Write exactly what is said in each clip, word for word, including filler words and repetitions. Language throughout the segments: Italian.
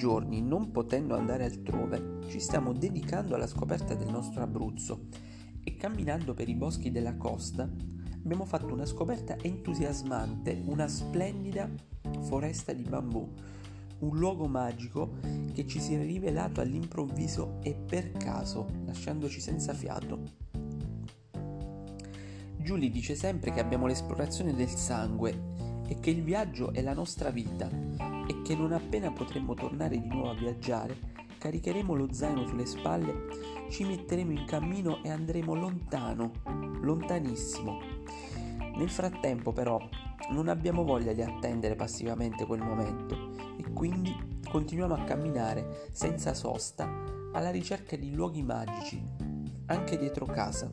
giorni, non potendo andare altrove, ci stiamo dedicando alla scoperta del nostro Abruzzo e camminando per i boschi della costa abbiamo fatto una scoperta entusiasmante, una splendida foresta di bambù, un luogo magico che ci si è rivelato all'improvviso e per caso, lasciandoci senza fiato. Giulia dice sempre che abbiamo l'esplorazione del sangue e che il viaggio è la nostra vita e che non appena potremo tornare di nuovo a viaggiare, caricheremo lo zaino sulle spalle, ci metteremo in cammino e andremo lontano, lontanissimo. Nel frattempo però non abbiamo voglia di attendere passivamente quel momento e quindi continuiamo a camminare senza sosta alla ricerca di luoghi magici, anche dietro casa.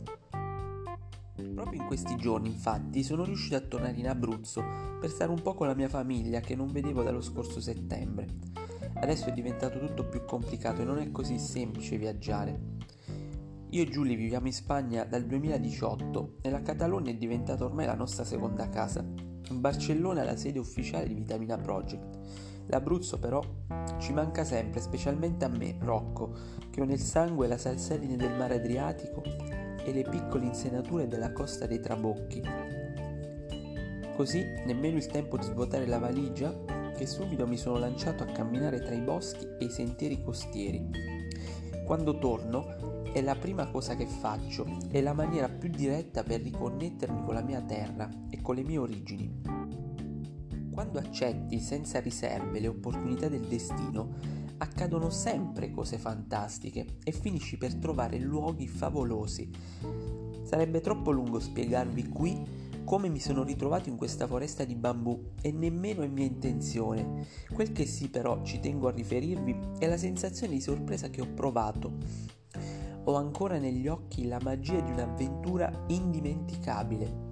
Proprio in questi giorni, infatti, sono riuscito a tornare in Abruzzo per stare un po' con la mia famiglia che non vedevo dallo scorso settembre. Adesso è diventato tutto più complicato e non è così semplice viaggiare. Io e Giulia viviamo in Spagna dal duemiladiciotto e la Catalogna è diventata ormai la nostra seconda casa. Barcellona è la sede ufficiale di Vitamina Project. L'Abruzzo però ci manca sempre, specialmente a me, Rocco, che ho nel sangue la salsedine del mare Adriatico e le piccole insenature della costa dei Trabocchi. Così nemmeno il tempo di svuotare la valigia che subito mi sono lanciato a camminare tra i boschi e i sentieri costieri. Quando torno è la prima cosa che faccio, è la maniera più diretta per riconnettermi con la mia terra e con le mie origini. Quando accetti senza riserve le opportunità del destino, accadono sempre cose fantastiche e finisci per trovare luoghi favolosi. Sarebbe troppo lungo spiegarvi qui come mi sono ritrovato in questa foresta di bambù e nemmeno è mia intenzione. Quel che sì però ci tengo a riferirvi è la sensazione di sorpresa che ho provato. Ho ancora negli occhi la magia di un'avventura indimenticabile.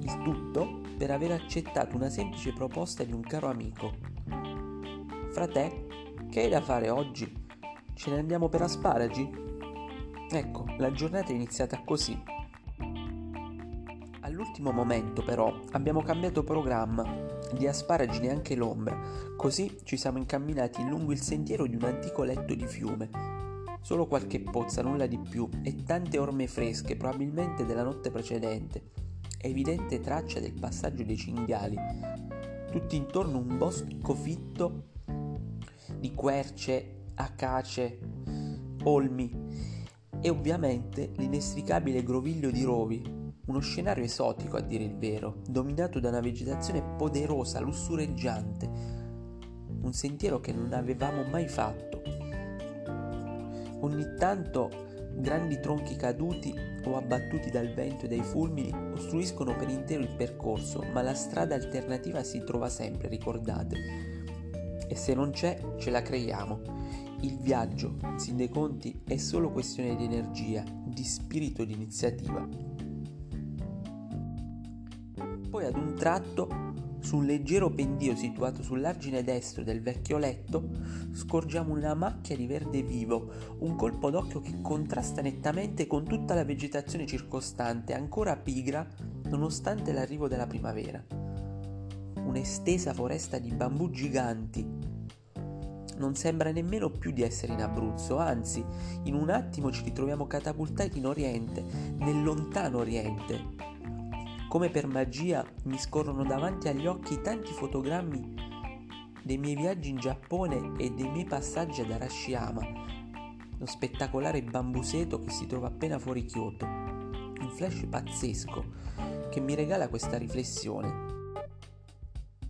Il tutto per aver accettato una semplice proposta di un caro amico. Frate, che hai da fare oggi? Ce ne andiamo per asparagi? Ecco, la giornata è iniziata così. All'ultimo momento però abbiamo cambiato programma, di asparagi neanche l'ombra, così ci siamo incamminati lungo il sentiero di un antico letto di fiume. Solo qualche pozza, nulla di più, e tante orme fresche, probabilmente della notte precedente, evidente traccia del passaggio dei cinghiali, tutti intorno un bosco fitto di querce, acace, olmi e ovviamente l'inestricabile groviglio di rovi, uno scenario esotico a dire il vero, dominato da una vegetazione poderosa, lussureggiante, un sentiero che non avevamo mai fatto. Ogni tanto grandi tronchi caduti o abbattuti dal vento e dai fulmini ostruiscono per intero il percorso, ma la strada alternativa si trova sempre, ricordate. E se non c'è, ce la creiamo. Il viaggio, in fin dei conti, è solo questione di energia, di spirito e di iniziativa. Poi ad un tratto, su un leggero pendio situato sull'argine destro del vecchio letto, scorgiamo una macchia di verde vivo, un colpo d'occhio che contrasta nettamente con tutta la vegetazione circostante, ancora pigra nonostante l'arrivo della primavera. Un'estesa foresta di bambù giganti. Non sembra nemmeno più di essere in Abruzzo, anzi, in un attimo ci ritroviamo catapultati in Oriente, nel lontano Oriente. Come per magia mi scorrono davanti agli occhi tanti fotogrammi dei miei viaggi in Giappone e dei miei passaggi ad Arashiyama, lo spettacolare bambuseto che si trova appena fuori Kyoto. Un flash pazzesco che mi regala questa riflessione.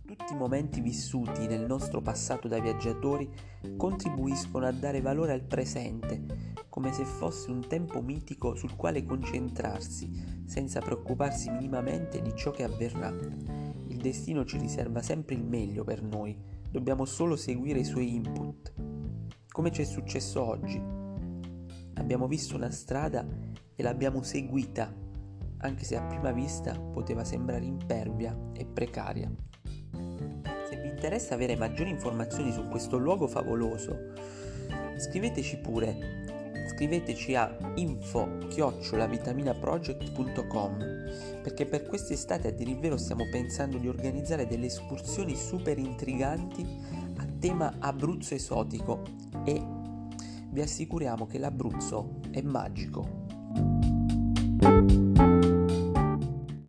Tutti i momenti vissuti nel nostro passato da viaggiatori contribuiscono a dare valore al presente, come se fosse un tempo mitico sul quale concentrarsi, senza preoccuparsi minimamente di ciò che avverrà. Il destino ci riserva sempre il meglio per noi, dobbiamo solo seguire i suoi input. Come ci è successo oggi? Abbiamo visto una strada e l'abbiamo seguita, anche se a prima vista poteva sembrare impervia e precaria. Se vi interessa avere maggiori informazioni su questo luogo favoloso, scriveteci pure, scriveteci a info chiocciola vitamina project punto com, perché per quest'estate a dire il vero stiamo pensando di organizzare delle escursioni super intriganti a tema Abruzzo esotico e vi assicuriamo che l'Abruzzo è magico.